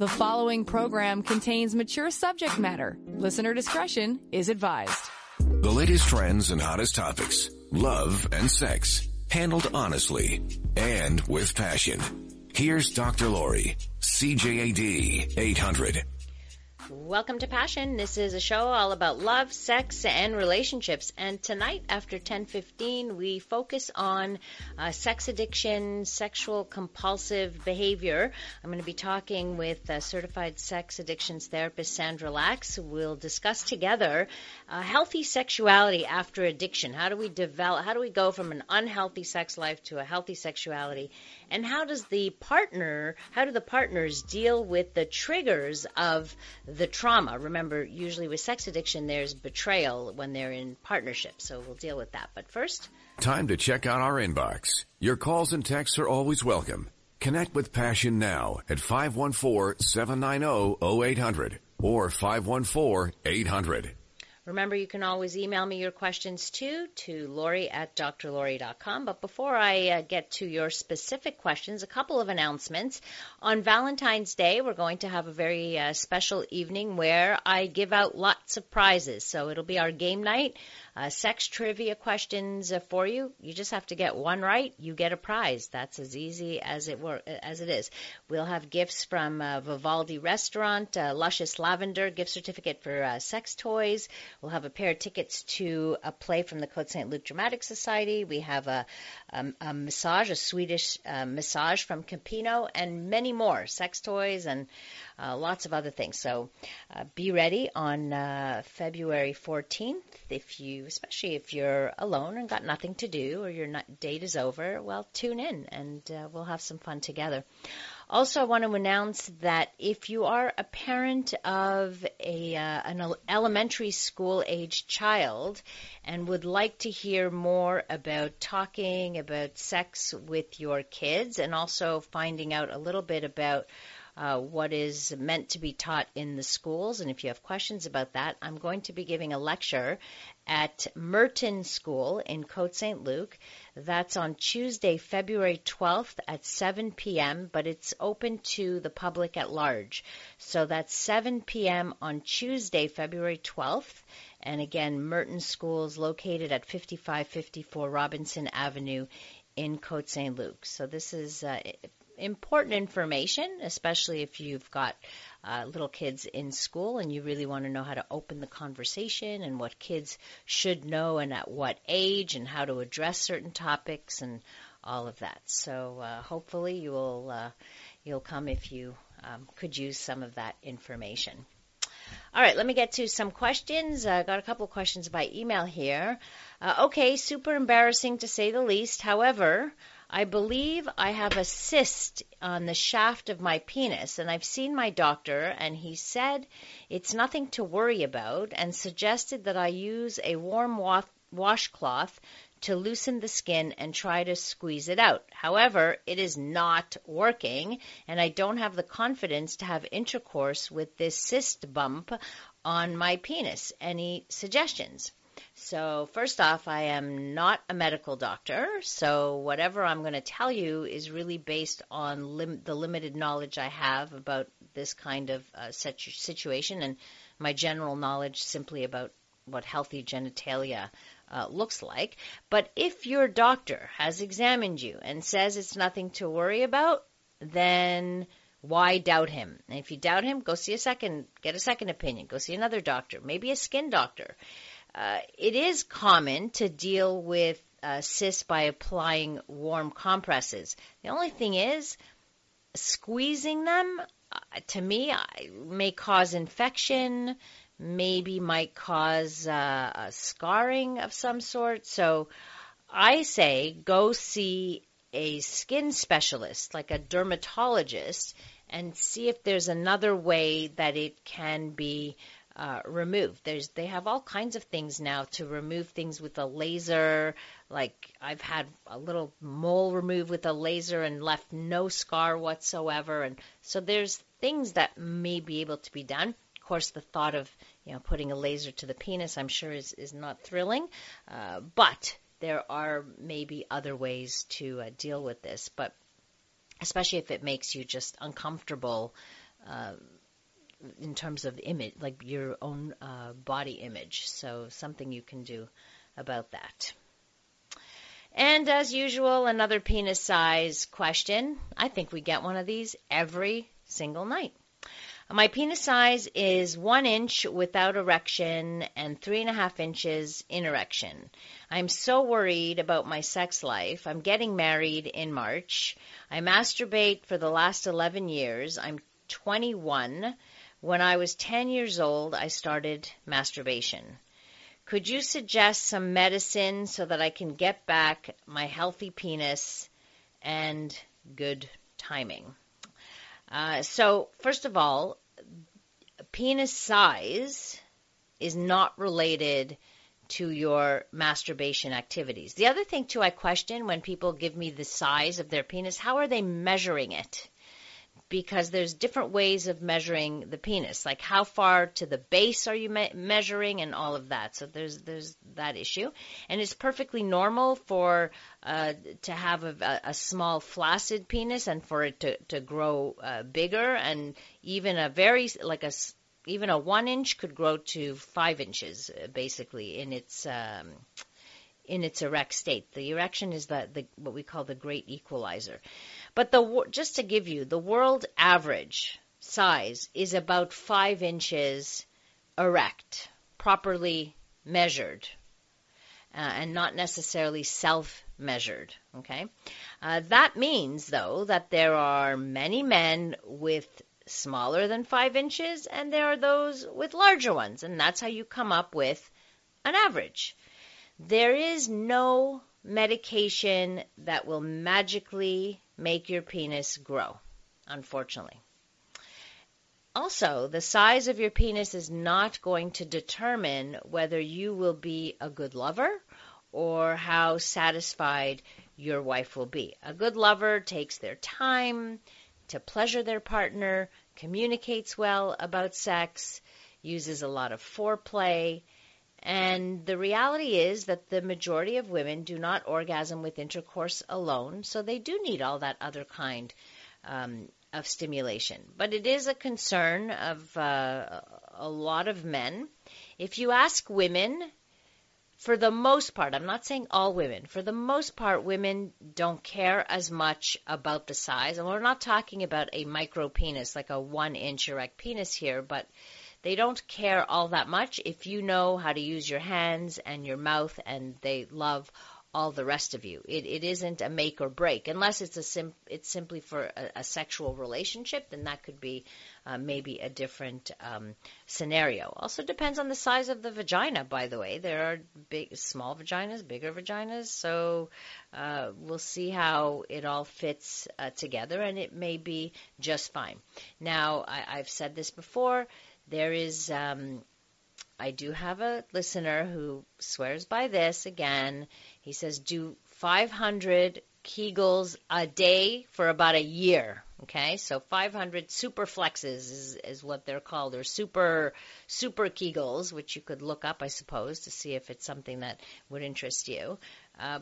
The following program contains mature subject matter. Listener discretion is advised. The latest trends and hottest topics, love and sex, handled honestly and with passion. Here's Dr. Lori, CJAD 800. Welcome to Passion. This is a show all about love, sex, and relationships. And tonight, after 10:15, we focus on sex addiction, sexual compulsive behavior. I'm going to be talking with certified sex addictions therapist Sandra Lax. We'll discuss together healthy sexuality after addiction. How do we develop? How do we go from an unhealthy sex life to a healthy sexuality? And how do the partners deal with the triggers of the trauma? Remember, usually with sex addiction, there's betrayal when they're in partnership. So we'll deal with that. But first, time to check out our inbox. Your calls and texts are always welcome. Connect with Passion now at 514-790-0800 or 514-800. Remember, you can always email me your questions, too, to Lori at DrLori.com. But before I get to your specific questions, a couple of announcements. On Valentine's Day, we're going to have a very special evening where I give out lots of prizes. So it'll be our game night. Sex trivia questions for you. You just have to get one right. You get a prize. That's as easy as it is. We'll have gifts from Vivaldi Restaurant, Luscious Lavender, gift certificate for sex toys. We'll have a pair of tickets to a play from the Côte St. Luc Dramatic Society. We have a massage, a Swedish massage from Campino, and many more, sex toys and lots of other things. So be ready on February 14th especially if you're alone and got nothing to do or your date is over. Well, tune in and we'll have some fun together. Also, I want to announce that if you are a parent of an elementary school age child and would like to hear more about talking about sex with your kids and also finding out a little bit about what is meant to be taught in the schools. And if you have questions about that, I'm going to be giving a lecture at Merton School in Côte St. Luc. That's on Tuesday, February 12th at 7 p.m., but it's open to the public at large. So that's 7 p.m. on Tuesday, February 12th. And again, Merton School is located at 5554 Robinson Avenue in Côte St. Luc. So this is important information, especially if you've got little kids in school and you really want to know how to open the conversation and what kids should know and at what age and how to address certain topics and all of that. So hopefully you'll come if you could use some of that information. All right, let me get to some questions. I got a couple of questions by email here. Okay, super embarrassing to say the least. However, I believe I have a cyst on the shaft of my penis, and I've seen my doctor, and he said it's nothing to worry about and suggested that I use a warm washcloth to loosen the skin and try to squeeze it out. However, it is not working, and I don't have the confidence to have intercourse with this cyst bump on my penis. Any suggestions? So first off, I am not a medical doctor, so whatever I'm going to tell you is really based on the limited knowledge I have about this kind of situation and my general knowledge simply about what healthy genitalia looks like. But if your doctor has examined you and says it's nothing to worry about, then why doubt him? And if you doubt him, get a second opinion. Go see another doctor, maybe a skin doctor. It is common to deal with cysts by applying warm compresses. The only thing is, squeezing them, to me, may cause infection, maybe might cause a scarring of some sort. So I say go see a skin specialist, like a dermatologist, and see if there's another way that it can be removed. They have all kinds of things now to remove things with a laser. Like I've had a little mole removed with a laser and left no scar whatsoever. And so there's things that may be able to be done. Of course, the thought of putting a laser to the penis, I'm sure, is not thrilling. But there are maybe other ways to deal with this. But especially if it makes you just uncomfortable, in terms of image, like your own body image. So something you can do about that. And as usual, another penis size question. I think we get one of these every single night. My penis size is 1 inch without erection and 3.5 inches in erection. I'm so worried about my sex life. I'm getting married in March. I masturbate for the last 11 years. I'm 21. When I was 10 years old, I started masturbation. Could you suggest some medicine so that I can get back my healthy penis and good timing? So, first of all, penis size is not related to your masturbation activities. The other thing, too, I question when people give me the size of their penis, how are they measuring it? Because there's different ways of measuring the penis, like how far to the base are you measuring and all of that. So there's that issue. And it's perfectly normal for to have a small flaccid penis and for it to grow bigger. And even a very, like a, even a 1 inch could grow to 5 inches, basically, in its erect state. The erection is the what we call the great equalizer. But just to give you, the world average size is about 5 inches erect, properly measured, and not necessarily self-measured, okay? That means, though, that there are many men with smaller than 5 inches, and there are those with larger ones, and that's how you come up with an average. There is no medication that will magically make your penis grow, unfortunately. Also, the size of your penis is not going to determine whether you will be a good lover or how satisfied your wife will be. A good lover takes their time to pleasure their partner, communicates well about sex, uses a lot of foreplay. And the reality is that the majority of women do not orgasm with intercourse alone, so they do need all that other kind of stimulation. But it is a concern of a lot of men. If you ask women, for the most part, I'm not saying all women, for the most part, women don't care as much about the size. And we're not talking about a micro penis, like a 1 inch erect penis here, but they don't care all that much if you know how to use your hands and your mouth, and they love all the rest of you. It isn't a make or break, unless it's simply for a sexual relationship, then that could be maybe a different scenario. Also depends on the size of the vagina, by the way. There are small vaginas, bigger vaginas, so we'll see how it all fits together, and it may be just fine. Now, I've said this before. There is, I do have a listener who swears by this again. He says, do 500 Kegels a day for about a year. Okay, so 500 super flexes is what they're called, or super Kegels, which you could look up, I suppose, to see if it's something that would interest you.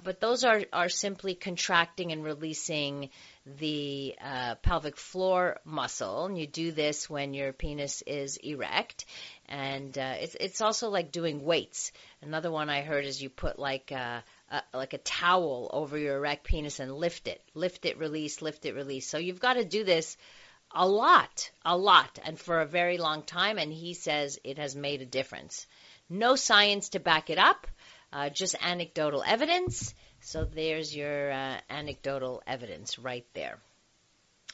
But those are simply contracting and releasing the pelvic floor muscle. And you do this when your penis is erect. And it's also like doing weights. Another one I heard is you put like a towel over your erect penis and lift it. Lift it, release, lift it, release. So you've got to do this a lot, and for a very long time. And he says it has made a difference. No science to back it up. Just anecdotal evidence. So there's your anecdotal evidence right there.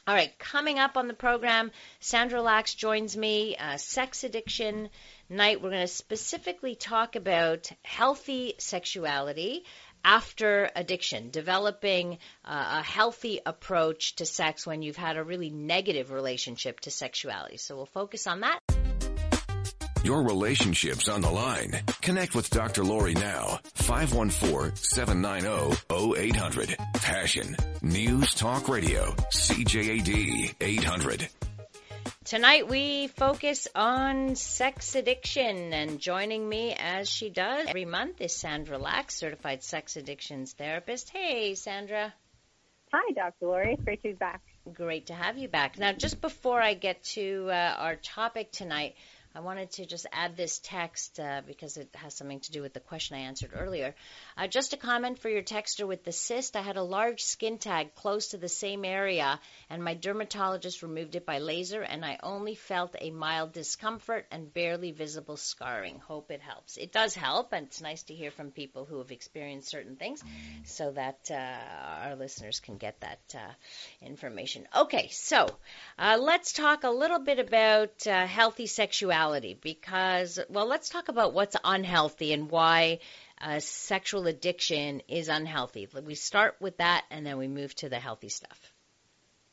All right, coming up on the program, Sandra Lax joins me, Sex Addiction Night. We're going to specifically talk about healthy sexuality after addiction, developing a healthy approach to sex when you've had a really negative relationship to sexuality. So we'll focus on that. Your relationship's on the line. Connect with Dr. Lori now. 514-790-0800. Passion. News Talk Radio. CJAD 800. Tonight we focus on sex addiction. And joining me as she does every month is Sandra Lax, Certified Sex Addictions Therapist. Hey, Sandra. Hi, Dr. Lori. Great to be back. Great to have you back. Now, just before I get to our topic tonight, I wanted to just add this text because it has something to do with the question I answered earlier. Just a comment for your texter with the cyst. I had a large skin tag close to the same area, and my dermatologist removed it by laser, and I only felt a mild discomfort and barely visible scarring. Hope it helps. It does help, and it's nice to hear from people who have experienced certain things so that our listeners can get that information. Okay, so let's talk a little bit about healthy sexuality. Because, well, let's talk about what's unhealthy and why sexual addiction is unhealthy. We start with that, and then we move to the healthy stuff.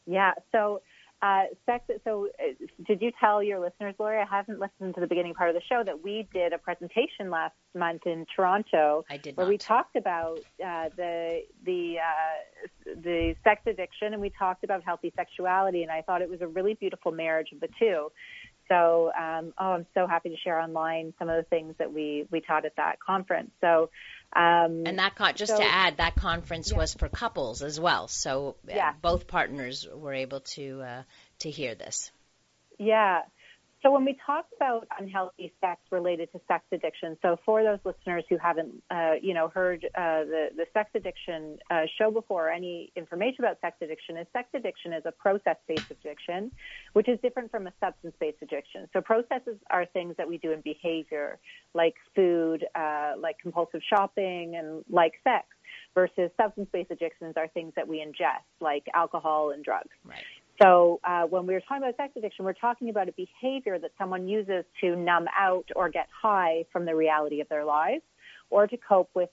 Yeah. So, did you tell your listeners, Lori? I haven't listened to the beginning part of the show that we did a presentation last month in Toronto. I did. Where we talked about the sex addiction, and we talked about healthy sexuality, and I thought it was a really beautiful marriage of the two. So, I'm so happy to share online some of the things that we taught at that conference. So, and that that conference was for couples as well. So both partners were able to hear this. Yeah. So when we talk about unhealthy sex related to sex addiction, so for those listeners who haven't, heard the sex addiction show before, any information about sex addiction is a process-based addiction, which is different from a substance-based addiction. So processes are things that we do in behavior, like food, like compulsive shopping, and like sex, versus substance-based addictions are things that we ingest, like alcohol and drugs. Right. So when we're talking about sex addiction, we're talking about a behavior that someone uses to numb out or get high from the reality of their lives, or to cope with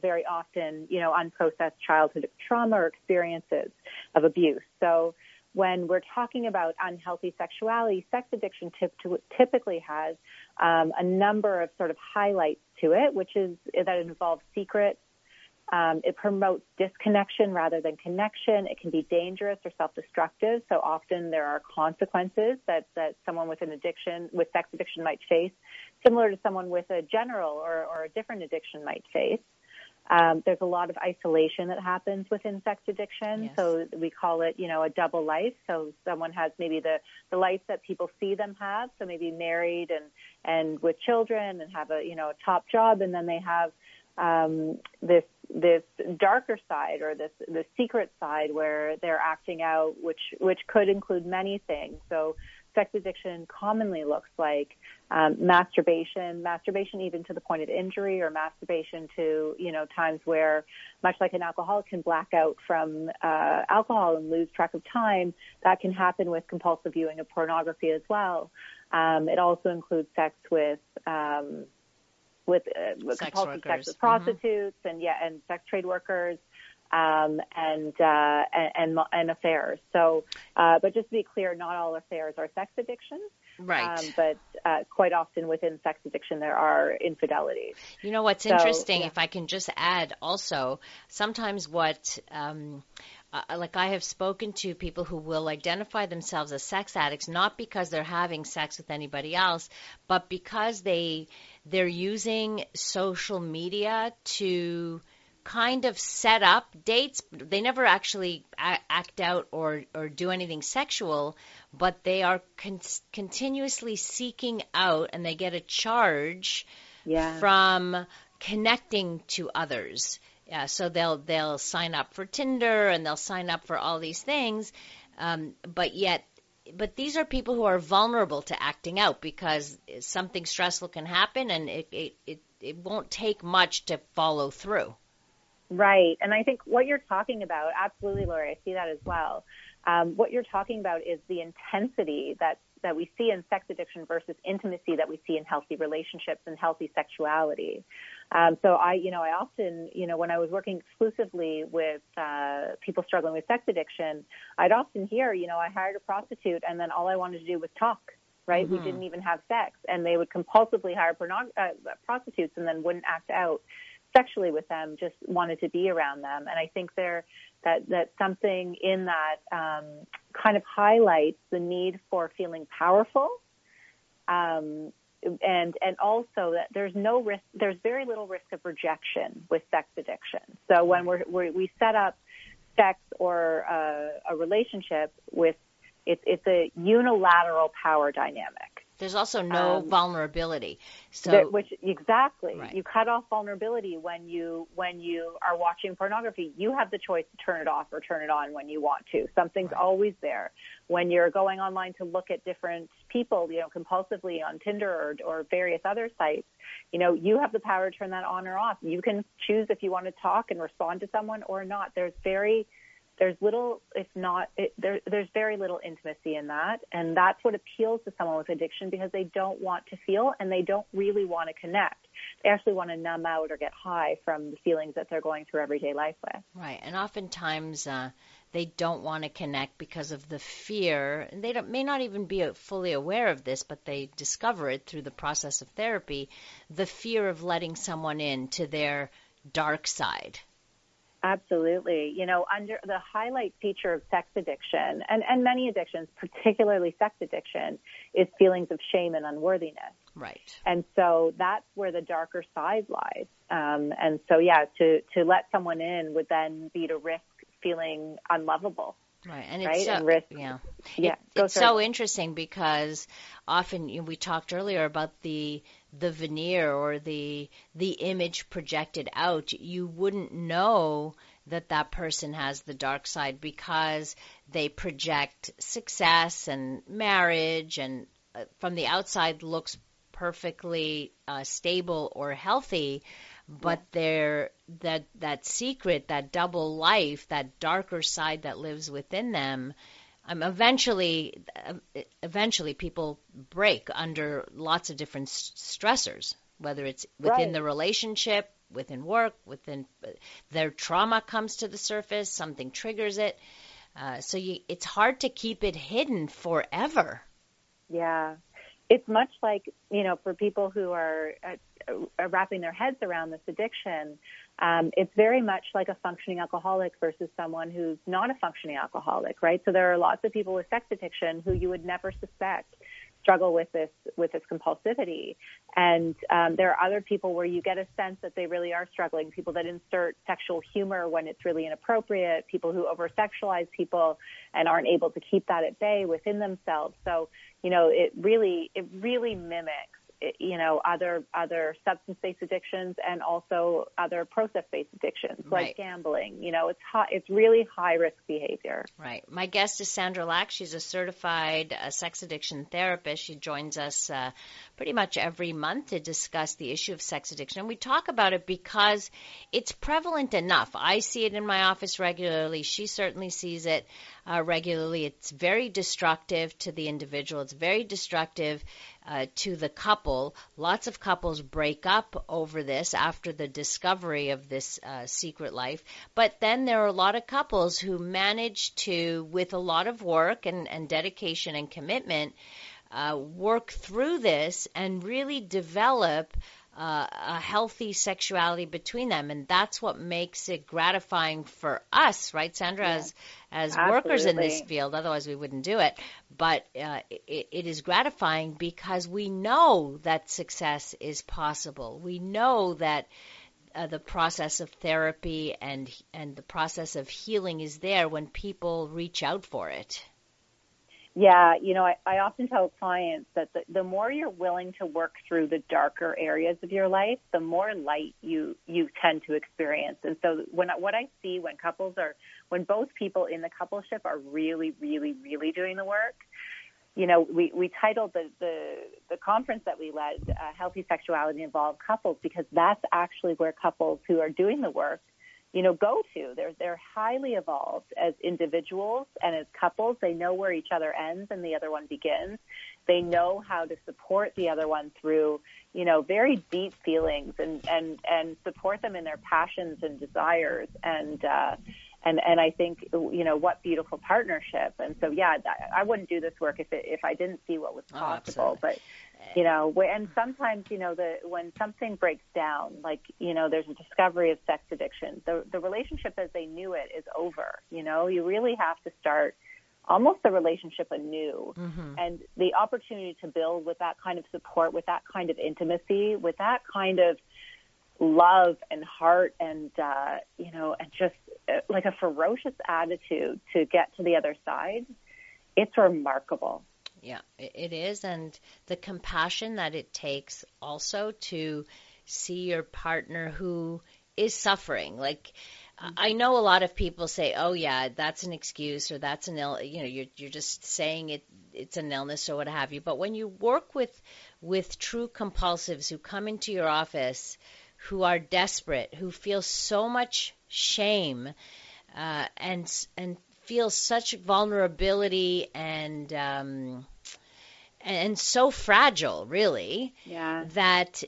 very often, unprocessed childhood trauma or experiences of abuse. So when we're talking about unhealthy sexuality, sex addiction typically has a number of sort of highlights to it, which is that it involves secrets. It promotes disconnection rather than connection. It can be dangerous or self-destructive. So often there are consequences that someone with an addiction, with sex addiction, might face, similar to someone with a general or a different addiction might face. There's a lot of isolation that happens within sex addiction. Yes. So we call it, a double life. So someone has maybe the life that people see them have. So maybe married and with children and have a top job, and then they have this darker side or this secret side where they're acting out, which could include many things. So sex addiction commonly looks like masturbation even to the point of injury, or masturbation to, times where, much like an alcoholic can black out from alcohol and lose track of time, that can happen with compulsive viewing of pornography as well. It also includes sex with compulsive sex with prostitutes, mm-hmm. and sex trade workers, and affairs. So, but just to be clear, not all affairs are sex addiction. Right. But quite often within sex addiction, there are infidelities. You know, what's interesting, if I can just add also, sometimes what, like I have spoken to people who will identify themselves as sex addicts, not because they're having sex with anybody else, but because they're using social media to kind of set up dates. They never actually act out or do anything sexual, but they are continuously seeking out, and they get a charge from connecting to others. Yeah, so they'll sign up for Tinder, and they'll sign up for all these things, but these are people who are vulnerable to acting out because something stressful can happen, and it won't take much to follow through. Right. And I think what you're talking about, absolutely, Lori, I see that as well. What you're talking about is the intensity that we see in sex addiction versus intimacy that we see in healthy relationships and healthy sexuality. So I often, when I was working exclusively with people struggling with sex addiction, I'd often hear, I hired a prostitute, and then all I wanted to do was talk. Right? Mm-hmm. We didn't even have sex, and they would compulsively hire prostitutes and then wouldn't act out sexually with them, just wanted to be around them. And I think that something in that kind of highlights the need for feeling powerful, and also that there's no risk, there's very little risk of rejection with sex addiction. So when we set up sex or a relationship with. It's a unilateral power dynamic. There's also no vulnerability. Exactly, right. You cut off vulnerability when you are watching pornography. You have the choice to turn it off or turn it on when you want to. Something's always there. When you're going online to look at different people, compulsively on Tinder or various other sites, you have the power to turn that on or off. You can choose if you want to talk and respond to someone or not. There's very little intimacy in that, and that's what appeals to someone with addiction because they don't want to feel and they don't really want to connect. They actually want to numb out or get high from the feelings that they're going through everyday life with. Right, and oftentimes they don't want to connect because of the fear. And they may not even be fully aware of this, but they discover it through the process of therapy, the fear of letting someone in to their dark side. Absolutely. Under the highlight feature of sex addiction and many addictions, particularly sex addiction, is feelings of shame and unworthiness. Right. And so that's where the darker side lies. And so, to let someone in would then be to risk feeling unlovable. Right. And it's so interesting because often we talked earlier about the veneer or the image projected out. You wouldn't know that person has the dark side because they project success and marriage and from the outside looks perfectly stable or healthy, but they're that secret, that double life, that darker side that lives within them. Eventually people break under lots of different stressors, whether it's within the relationship, within work, within their trauma comes to the surface, something triggers it. So it's hard to keep it hidden forever. Yeah. It's much like, for people who are wrapping their heads around this addiction, it's very much like a functioning alcoholic versus someone who's not a functioning alcoholic, right? So there are lots of people with sex addiction who you would never suspect struggle with this compulsivity. And there are other people where you get a sense that they really are struggling, people that insert sexual humor when it's really inappropriate, people who over-sexualize people and aren't able to keep that at bay within themselves. So, it really mimics other substance-based addictions and also other process-based addictions like gambling. It's really high-risk behavior. Right. My guest is Sandra Lax. She's a certified sex addiction therapist. She joins us pretty much every month to discuss the issue of sex addiction. And we talk about it because it's prevalent enough. I see it in my office regularly. She certainly sees it regularly. It's very destructive to the individual. It's very destructive to the couple. Lots of couples break up over this after the discovery of this secret life. But then there are a lot of couples who manage to, with a lot of work and dedication and commitment, work through this and really develop a healthy sexuality between them, and that's what makes it gratifying for us, right, Sandra, as workers in this field. Otherwise, we wouldn't do it. But it is gratifying because we know that success is possible. We know that the process of therapy and the process of healing is there when people reach out for it. Yeah, I often tell clients that the more you're willing to work through the darker areas of your life, the more light you tend to experience. And so what I see when couples are, when both people in the coupleship are really, really, really doing the work, we titled the conference that we led, Healthy Sexuality Involved Couples, because that's actually where couples who are doing the work go to. They're highly evolved as individuals and as couples. They know where each other ends and the other one begins. They know how to support the other one through, very deep feelings and support them in their passions and desires. And I think, what beautiful partnership. And so, I wouldn't do this work if I didn't see what was possible. But, and sometimes, when something breaks down, like, there's a discovery of sex addiction, the relationship as they knew it is over. You really have to start almost the relationship anew. Mm-hmm. And the opportunity to build with that kind of support, with that kind of intimacy, with that kind of love and heart and, and just like a ferocious attitude to get to the other side, it's remarkable. Yeah, it is. And the compassion that it takes also to see your partner who is suffering. Like, I know a lot of people say, oh, yeah, that's an excuse, or that's an illness, you know, you're just saying it's an illness or what have you. But when you work with true compulsives who come into your office, who are desperate, who feel so much shame and feel such vulnerability and so fragile, really, that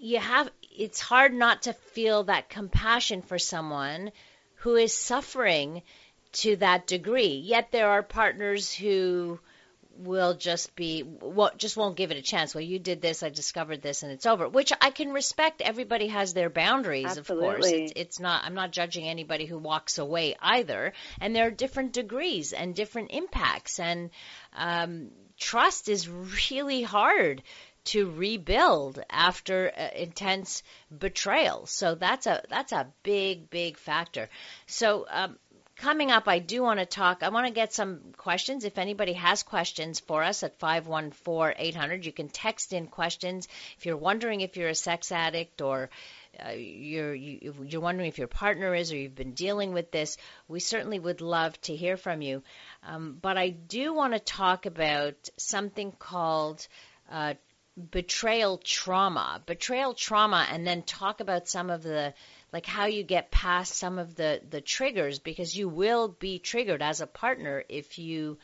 you have... It's hard not to feel that compassion for someone who is suffering to that degree. Yet there are partners who will just be, just won't give it a chance. Well, you did this, I discovered this, and it's over, which I can respect. Everybody has their boundaries, of course. It's not, I'm not judging anybody who walks away either. And there are different degrees and different impacts. And trust is really hard to rebuild after intense betrayal. So that's a big factor. So coming up, I want to get some questions. If anybody has questions for us at 514-800, you can text in questions. If you're wondering if you're a sex addict, or you're wondering if your partner is, or you've been dealing with this, we certainly would love to hear from you. But I do want to talk about something called betrayal trauma, and then talk about some of the, like, how you get past some of the triggers, because you will be triggered as a partner if you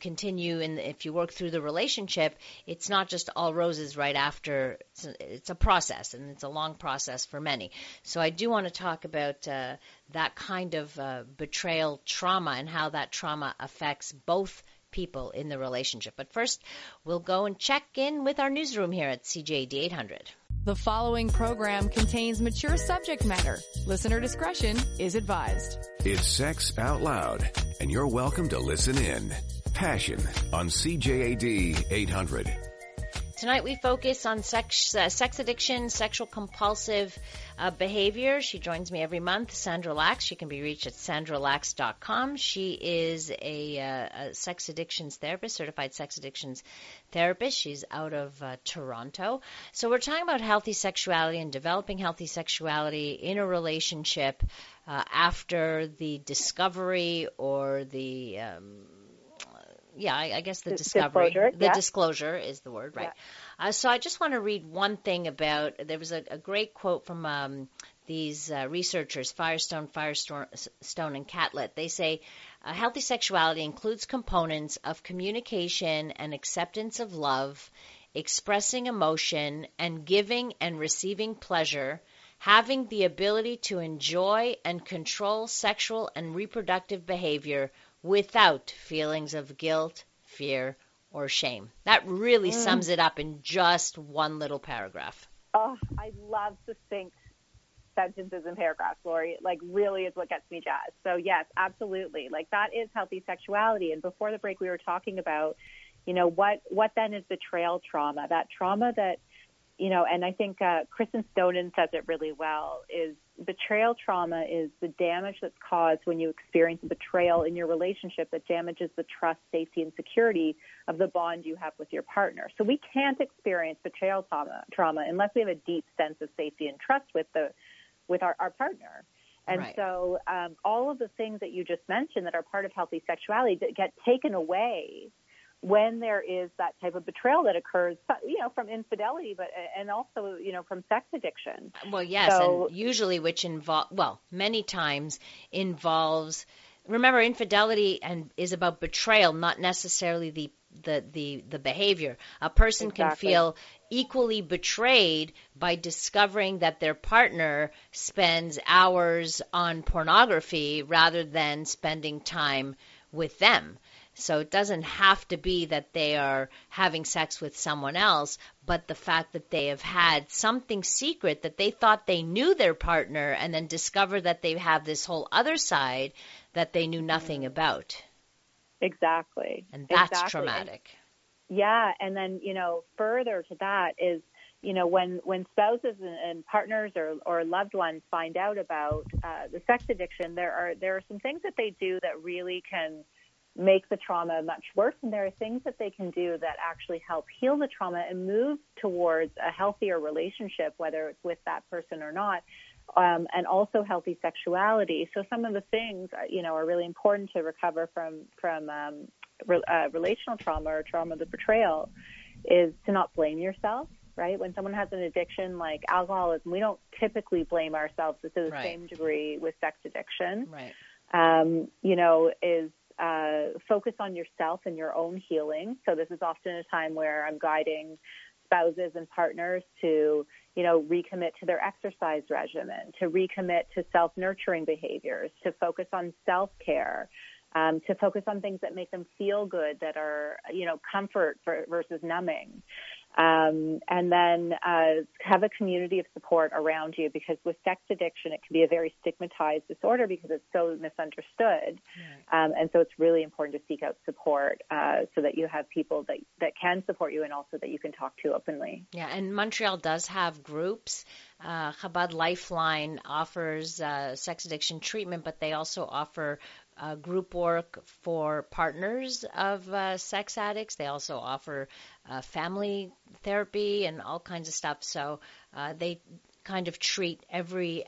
continue and if you work through the relationship. It's not just all roses right after. It's a process, and it's a long process for many. So I do want to talk about that kind of betrayal trauma and how that trauma affects both people in the relationship. But first, we'll go and check in with our newsroom here at CJAD 800. The following program contains mature subject matter. Listener discretion is advised. It's Sex Out Loud, and you're welcome to listen in. Passion on CJAD 800. Tonight we focus on sex addiction, sexual compulsive behavior. She joins me every month, Sandra Lax. She can be reached at sandralax.com. She is a sex addictions therapist, certified sex addictions therapist. She's out of Toronto. So we're talking about healthy sexuality and developing healthy sexuality in a relationship after the discovery or the... I guess the discovery. Disclosure, the disclosure is the word, right? Yeah. So I just want to read one thing about, there was a great quote from these researchers, Firestone, and Catlett. They say, healthy sexuality includes components of communication and acceptance of love, expressing emotion, and giving and receiving pleasure, having the ability to enjoy and control sexual and reproductive behavior without feelings of guilt, fear, or shame. That really sums it up in just one little paragraph. Oh, I love succinct sentences and paragraphs, Lori. Like, really is what gets me jazzed. So, yes, absolutely. Like, that is healthy sexuality. And before the break, we were talking about, you know, what then is betrayal trauma? That trauma that, you know, and I think Kristen Stonen says it really well, is betrayal trauma is the damage that's caused when you experience betrayal in your relationship that damages the trust, safety, and security of the bond you have with your partner. So we can't experience betrayal trauma unless we have a deep sense of safety and trust with our partner. And right. So all of the things that you just mentioned that are part of healthy sexuality that get taken away when there is that type of betrayal that occurs, you know, from infidelity, but and also, you know, from sex addiction. Well, yes, so, and usually which involves. Remember, infidelity and is about betrayal, not necessarily the behavior. A person can feel equally betrayed by discovering that their partner spends hours on pornography rather than spending time with them. So it doesn't have to be that they are having sex with someone else, but the fact that they have had something secret that they thought they knew their partner and then discover that they have this whole other side that they knew nothing about. Exactly. And that's traumatic. And then, you know, further to that is, you know, when spouses and partners or loved ones find out about the sex addiction, there are some things that they do that really can make the trauma much worse, and there are things that they can do that actually help heal the trauma and move towards a healthier relationship, whether it's with that person or not, and also healthy sexuality. So some of the things, you know, are really important to recover from relational trauma or trauma of the betrayal is to not blame yourself, right? When someone has an addiction like alcoholism, we don't typically blame ourselves to the same degree with sex addiction, right? You know, is focus on yourself and your own healing. So this is often a time where I'm guiding spouses and partners to, you know, recommit to their exercise regimen, to recommit to self-nurturing behaviors, to focus on self-care, to focus on things that make them feel good, that are, you know, comfort versus numbing. And then have a community of support around you, because with sex addiction, it can be a very stigmatized disorder because it's so misunderstood. Right. And so it's really important to seek out support so that you have people that can support you and also that you can talk to openly. Yeah, and Montreal does have groups. Chabad Lifeline offers sex addiction treatment, but they also offer group work for partners of sex addicts. They also offer family therapy and all kinds of stuff. So they kind of treat every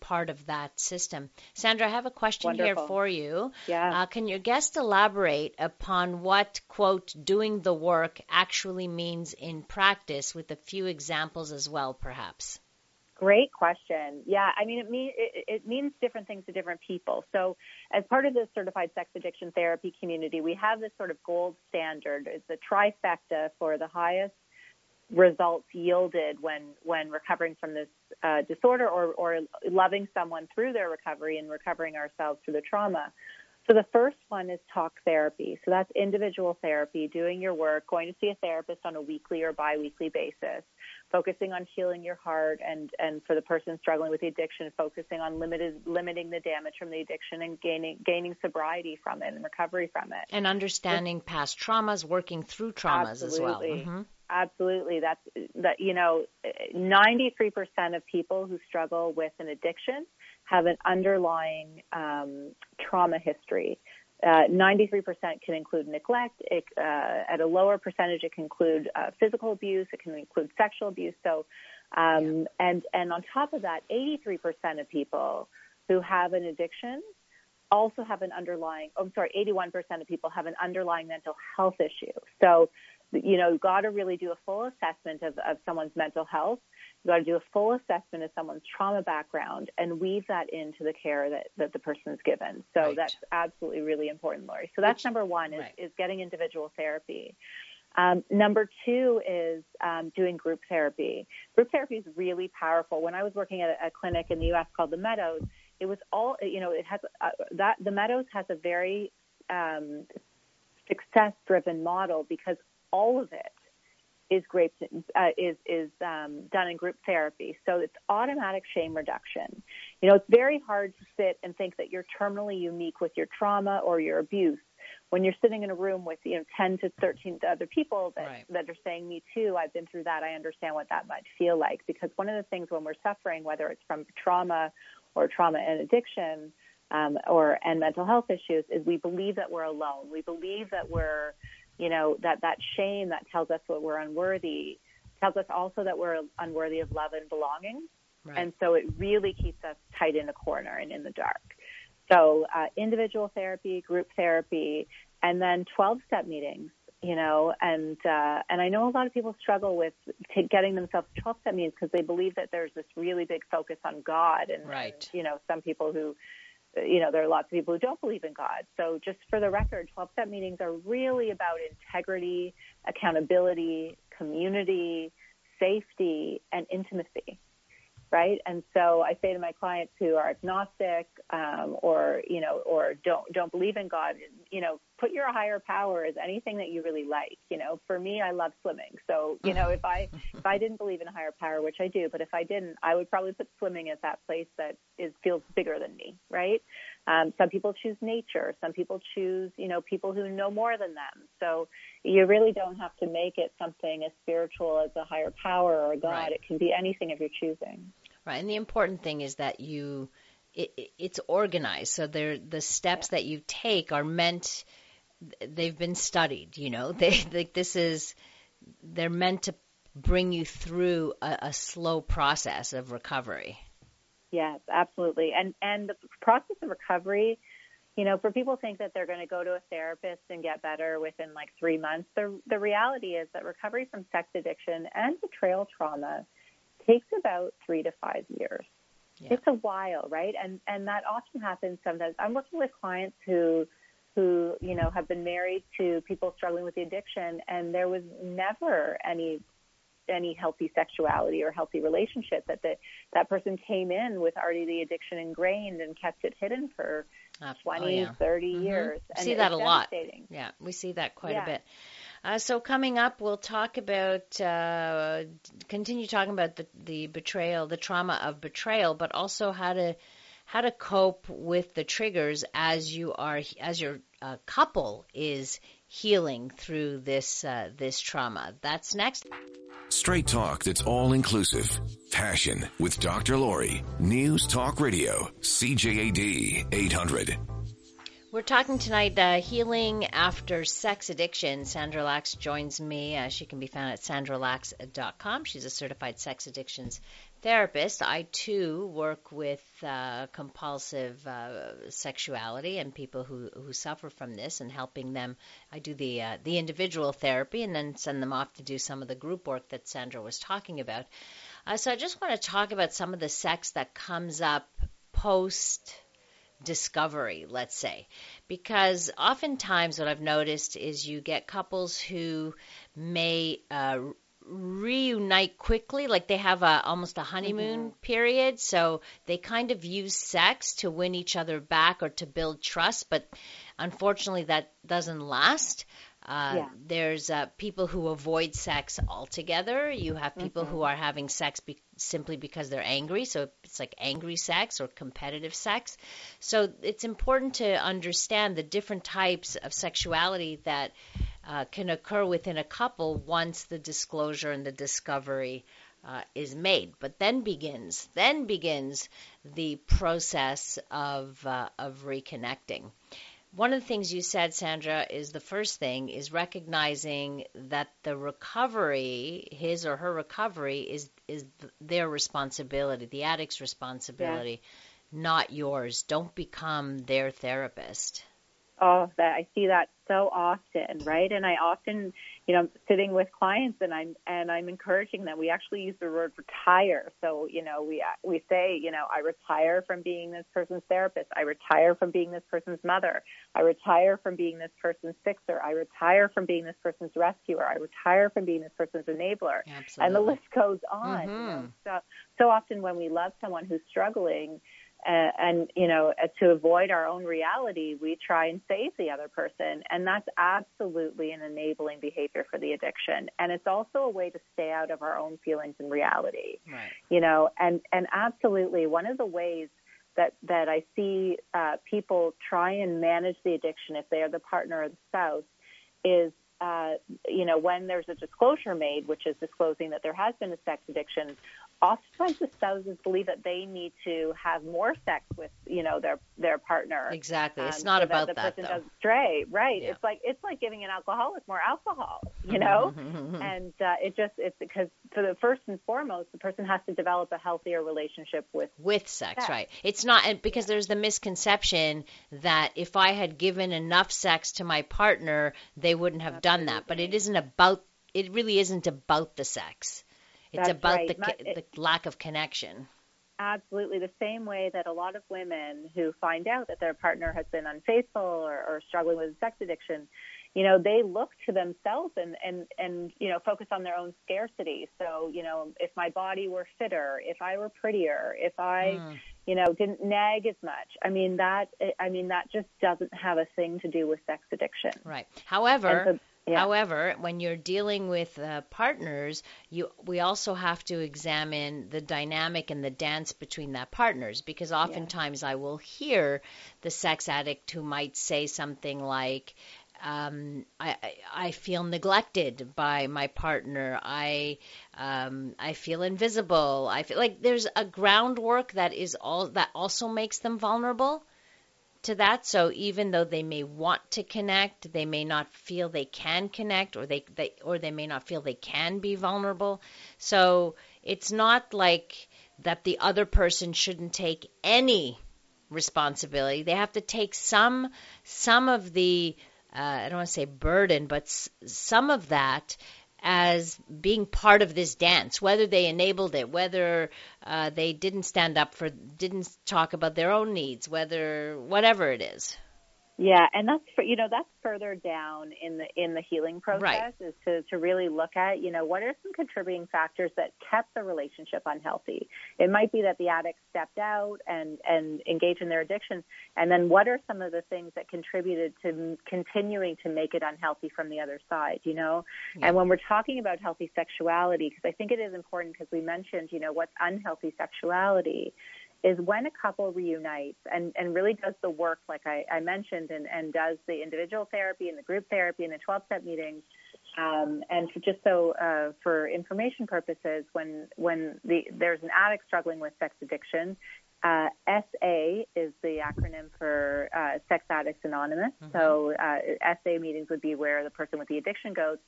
part of that system. Sandra, I have a question here for you. Yeah. Can your guest elaborate upon what, quote, doing the work actually means in practice, with a few examples as well, perhaps? Great question. Yeah, I mean, it means different things to different people. So as part of the Certified Sex Addiction Therapy community, we have this sort of gold standard. It's the trifecta for the highest results yielded when recovering from this disorder or loving someone through their recovery and recovering ourselves through the trauma. So the first one is talk therapy. So that's individual therapy, doing your work, going to see a therapist on a weekly or biweekly basis, focusing on healing your heart and for the person struggling with the addiction, focusing on limiting the damage from the addiction and gaining sobriety from it and recovery from it. And understanding past traumas, working through traumas as well. Mm-hmm. Absolutely. That's, you know, 93% of people who struggle with an addiction have an underlying trauma history. 93% can include neglect. At a lower percentage, it can include physical abuse. It can include sexual abuse. So, and on top of that, 83% of people who have an addiction also have an underlying. 81% of people have an underlying mental health issue. So, you know, you've got to really do a full assessment of someone's mental health. You've got to do a full assessment of someone's trauma background and weave that into the care that the person's given. So That's absolutely really important, Lori. So that's number one is getting individual therapy. Number two is doing group therapy. Group therapy is really powerful. When I was working at a clinic in the U.S. called the Meadows, it was all, you know, it has the Meadows has a very success-driven model because all of it is done in group therapy. So it's automatic shame reduction. You know, it's very hard to sit and think that you're terminally unique with your trauma or your abuse when you're sitting in a room with, you know, 10 to 13 other people that are saying, me too, I've been through that, I understand what that might feel like. Because one of the things when we're suffering, whether it's from trauma and addiction and mental health issues, is we believe that we're alone. We believe that we're, you know, that shame that tells us what we're unworthy, tells us also that we're unworthy of love and belonging. Right. And so it really keeps us tight in a corner and in the dark. So individual therapy, group therapy, and then 12-step meetings, you know. And I know a lot of people struggle with getting themselves 12-step meetings because they believe that there's this really big focus on God. And, you know, some people who... you know, there are lots of people who don't believe in God. So just for the record, 12-step meetings are really about integrity, accountability, community, safety, and intimacy, right? And so I say to my clients who are agnostic or, you know, or don't believe in God, you know, put your higher power as anything that you really like. You know, for me, I love swimming. So, you know, if I didn't believe in a higher power, which I do, but if I didn't, I would probably put swimming at that place that feels bigger than me, right? Some people choose nature. Some people choose, you know, people who know more than them. So you really don't have to make it something as spiritual as a higher power or a God. Right. It can be anything of your choosing. Right. And the important thing is that it's organized. So the steps that you take are meant, they've been studied, you know, they're meant to bring you through a slow process of recovery. Yes, absolutely. And the process of recovery, you know, for people think that they're going to go to a therapist and get better within like 3 months. The reality is that recovery from sex addiction and betrayal trauma takes about 3 to 5 years. Yeah. It's a while, right? And that often happens sometimes. I'm working with clients who, you know, have been married to people struggling with the addiction, and there was never any healthy sexuality or healthy relationship, that person came in with already the addiction ingrained and kept it hidden for 20, 30 years. We see that a lot. Yeah, we see that quite a bit. So coming up, we'll continue talking about the betrayal, the trauma of betrayal, but also how to cope with the triggers as your couple is healing through this trauma. That's next. Straight talk that's all-inclusive. Passion with Dr. Lori. News Talk Radio, CJAD 800. We're talking tonight, healing after sex addiction. Sandra Lax joins me. She can be found at sandralax.com. She's a certified sex addictions therapist. I, too, work with compulsive sexuality and people who suffer from this, and helping them. I do the individual therapy and then send them off to do some of the group work that Sandra was talking about. So I just want to talk about some of the sex that comes up post-discovery, let's say, because oftentimes what I've noticed is you get couples who may reunite quickly, like they have almost a honeymoon period, so they kind of use sex to win each other back or to build trust, but unfortunately that doesn't last. There's people who avoid sex altogether. You have people who are having sex simply because they're angry, so it's like angry sex or competitive sex. So it's important to understand the different types of sexuality that can occur within a couple once the disclosure and the discovery is made. But then begins the process of reconnecting. One of the things you said, Sandra, is the first thing is recognizing that the recovery, his or her recovery, is their responsibility, the addict's responsibility, not yours. Don't become their therapist. Oh, that I see that so often, right? And I often, you know, I'm sitting with clients and I'm encouraging them. We actually use the word retire. So, you know, we say, you know, I retire from being this person's therapist. I retire from being this person's mother. I retire from being this person's fixer. I retire from being this person's rescuer. I retire from being this person's enabler. Absolutely. And the list goes on. You know? So often when we love someone who's struggling, and, you know, to avoid our own reality, we try and save the other person. And that's absolutely an enabling behavior for the addiction. And it's also a way to stay out of our own feelings and reality, right. You know, and absolutely one of the ways that I see people try and manage the addiction, if they are the partner or the spouse, is, you know, when there's a disclosure made, which is disclosing that there has been a sex addiction, oftentimes the spouses believe that they need to have more sex with, you know, their partner. Exactly. It's not so about that, the person doesn't stray, right? Yeah. It's like giving an alcoholic more alcohol, you know? And it's because for the first and foremost, the person has to develop a healthier relationship with sex, right? It's not, because there's the misconception that if I had given enough sex to my partner, they wouldn't have done that. But it really isn't about the sex. It's That's about right. the lack of connection. Absolutely. The same way that a lot of women who find out that their partner has been unfaithful or struggling with sex addiction, you know, they look to themselves and, you know, focus on their own scarcity. So, you know, if my body were fitter, if I were prettier, if I, you know, didn't nag as much. I mean, that just doesn't have a thing to do with sex addiction. Right. However, Yeah. However, when you're dealing with partners, we also have to examine the dynamic and the dance between that partners, because oftentimes I will hear the sex addict who might say something like, I feel neglected by my partner. I feel invisible. I feel like there's a groundwork that also makes them vulnerable to that. So even though they may want to connect, they may not feel they can connect, or they may not feel they can be vulnerable. So it's not like that the other person shouldn't take any responsibility. They have to take some of the I don't want to say burden, but some of that as being part of this dance, whether they enabled it, whether they didn't stand up for, didn't talk about their own needs, whatever it is. Yeah, and that's further down in the healing process, right? Is to really look at, what are some contributing factors that kept the relationship unhealthy. It might be that the addict stepped out and engaged in their addiction, and then what are some of the things that contributed to continuing to make it unhealthy from the other side, Yeah. And when we're talking about healthy sexuality, because I think it is important, because we mentioned, what's unhealthy sexuality is when a couple reunites and really does the work, like I mentioned, and does the individual therapy and the group therapy and the 12-step meetings. And for information purposes, when there's an addict struggling with sex addiction, S.A. is the acronym for Sex Addicts Anonymous. Mm-hmm. So S.A. meetings would be where the person with the addiction goes.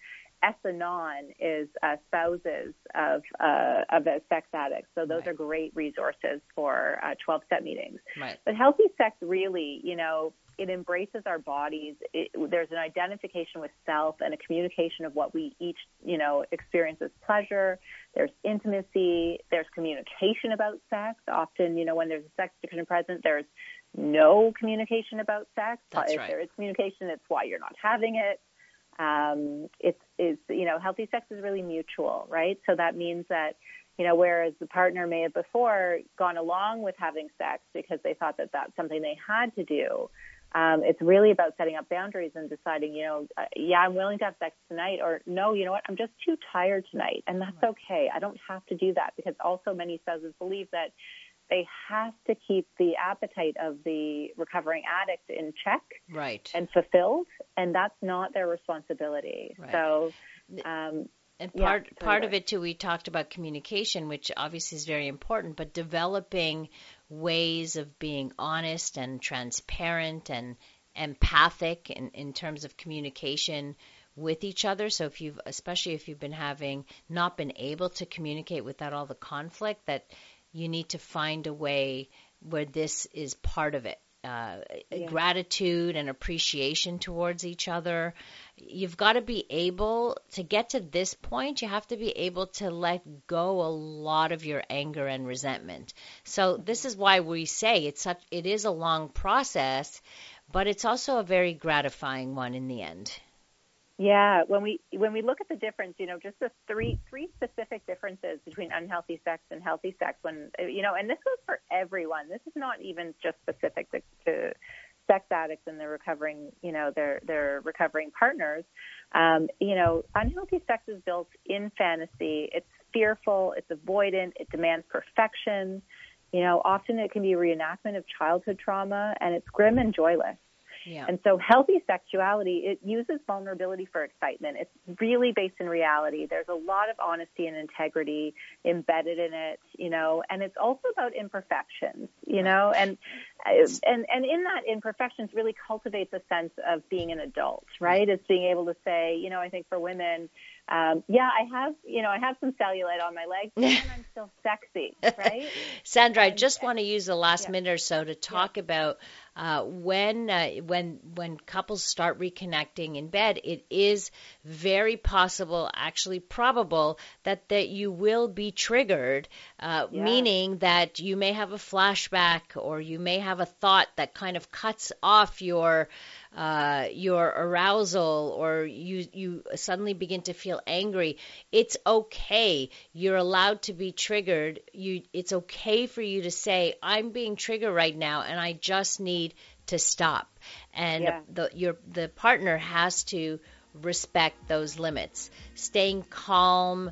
S-Anon is spouses of a sex addict. So those are great resources for 12-step meetings. Right. But healthy sex really, it embraces our bodies. There's an identification with self and a communication of what we each, experience as pleasure. There's intimacy. There's communication about sex. Often, when there's a sex addiction present, there's no communication about sex. That's right. If there is communication, it's why you're not having it. Healthy sex is really mutual, right? So that means that, whereas the partner may have before gone along with having sex because they thought that that's something they had to do, it's really about setting up boundaries and deciding, I'm willing to have sex tonight, or no, you know what, I'm just too tired tonight, and that's okay. I don't have to do that, because also many spouses believe that they have to keep the appetite of the recovering addict in check, right, and fulfilled, and that's not their responsibility. Right. So, and part of it too, we talked about communication, which obviously is very important, but developing ways of being honest and transparent and empathic in terms of communication with each other. So especially if you've been not been able to communicate without all the conflict, that you need to find a way where this is part of it. Gratitude and appreciation towards each other. You've got to be able to get to this point. You have to be able to let go a lot of your anger and resentment. So this is why we say it is a long process, but it's also a very gratifying one in the end. Yeah, when we look at the difference, just the three specific differences between unhealthy sex and healthy sex, when and this goes for everyone. This is not even just specific to sex addicts and their recovering, their recovering partners. Unhealthy sex is built in fantasy. It's fearful. It's avoidant. It demands perfection. Often it can be a reenactment of childhood trauma, and it's grim and joyless. Yeah. And so healthy sexuality, it uses vulnerability for excitement. It's really based in reality. There's a lot of honesty and integrity embedded in it, and it's also about imperfections, and in that, imperfections really cultivates a sense of being an adult, right? It's being able to say, I think for women, I have some cellulite on my legs, but then I'm still sexy, right? Sandra, I just want to use the last minute or so to talk about when couples start reconnecting in bed, it is very possible, actually probable, that you will be triggered, meaning that you may have a flashback, or you may have a thought that kind of cuts off your arousal, or you suddenly begin to feel angry. It's okay. You're allowed to be triggered. It's okay for you to say, I'm being triggered right now, and I just need to stop. And the partner has to respect those limits. Staying calm,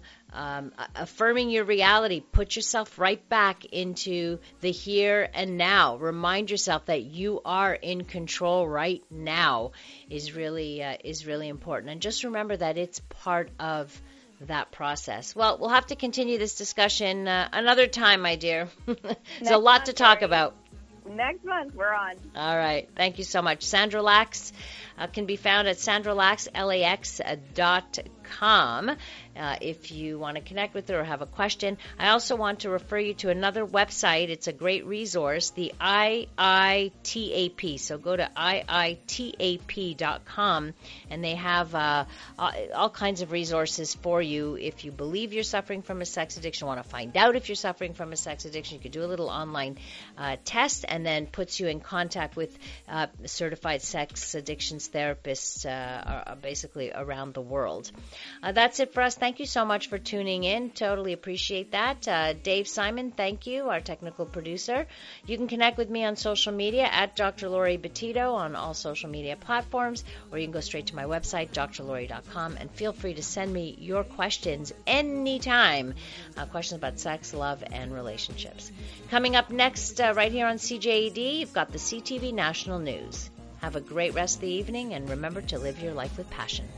affirming your reality. Put yourself right back into the here and now. Remind yourself that you are in control right now is really important. And just remember that it's part of that process. Well, we'll have to continue this discussion another time, my dear. There's a lot to talk about. Next month, we're on. All right. Thank you so much. Sandra Lax can be found at sandralax.com if you want to connect with her or have a question. I also want to refer you to another website. It's a great resource, the IITAP. So go to IITAP.com, and they have all kinds of resources for you. If you believe you're suffering from a sex addiction, want to find out if you're suffering from a sex addiction, you could do a little online test, and then puts you in contact with certified sex addictions therapists basically around the world. That's it for us. Thank you so much for tuning in. Totally appreciate that. Dave Simon, thank you, our technical producer. You can connect with me on social media at Dr. Lori Battito on all social media platforms, or you can go straight to my website, DrLori.com, and feel free to send me your questions anytime. Questions about sex, love, and relationships. Coming up next, right here on CJAD, you've got the CTV National News. Have a great rest of the evening, and remember to live your life with passion.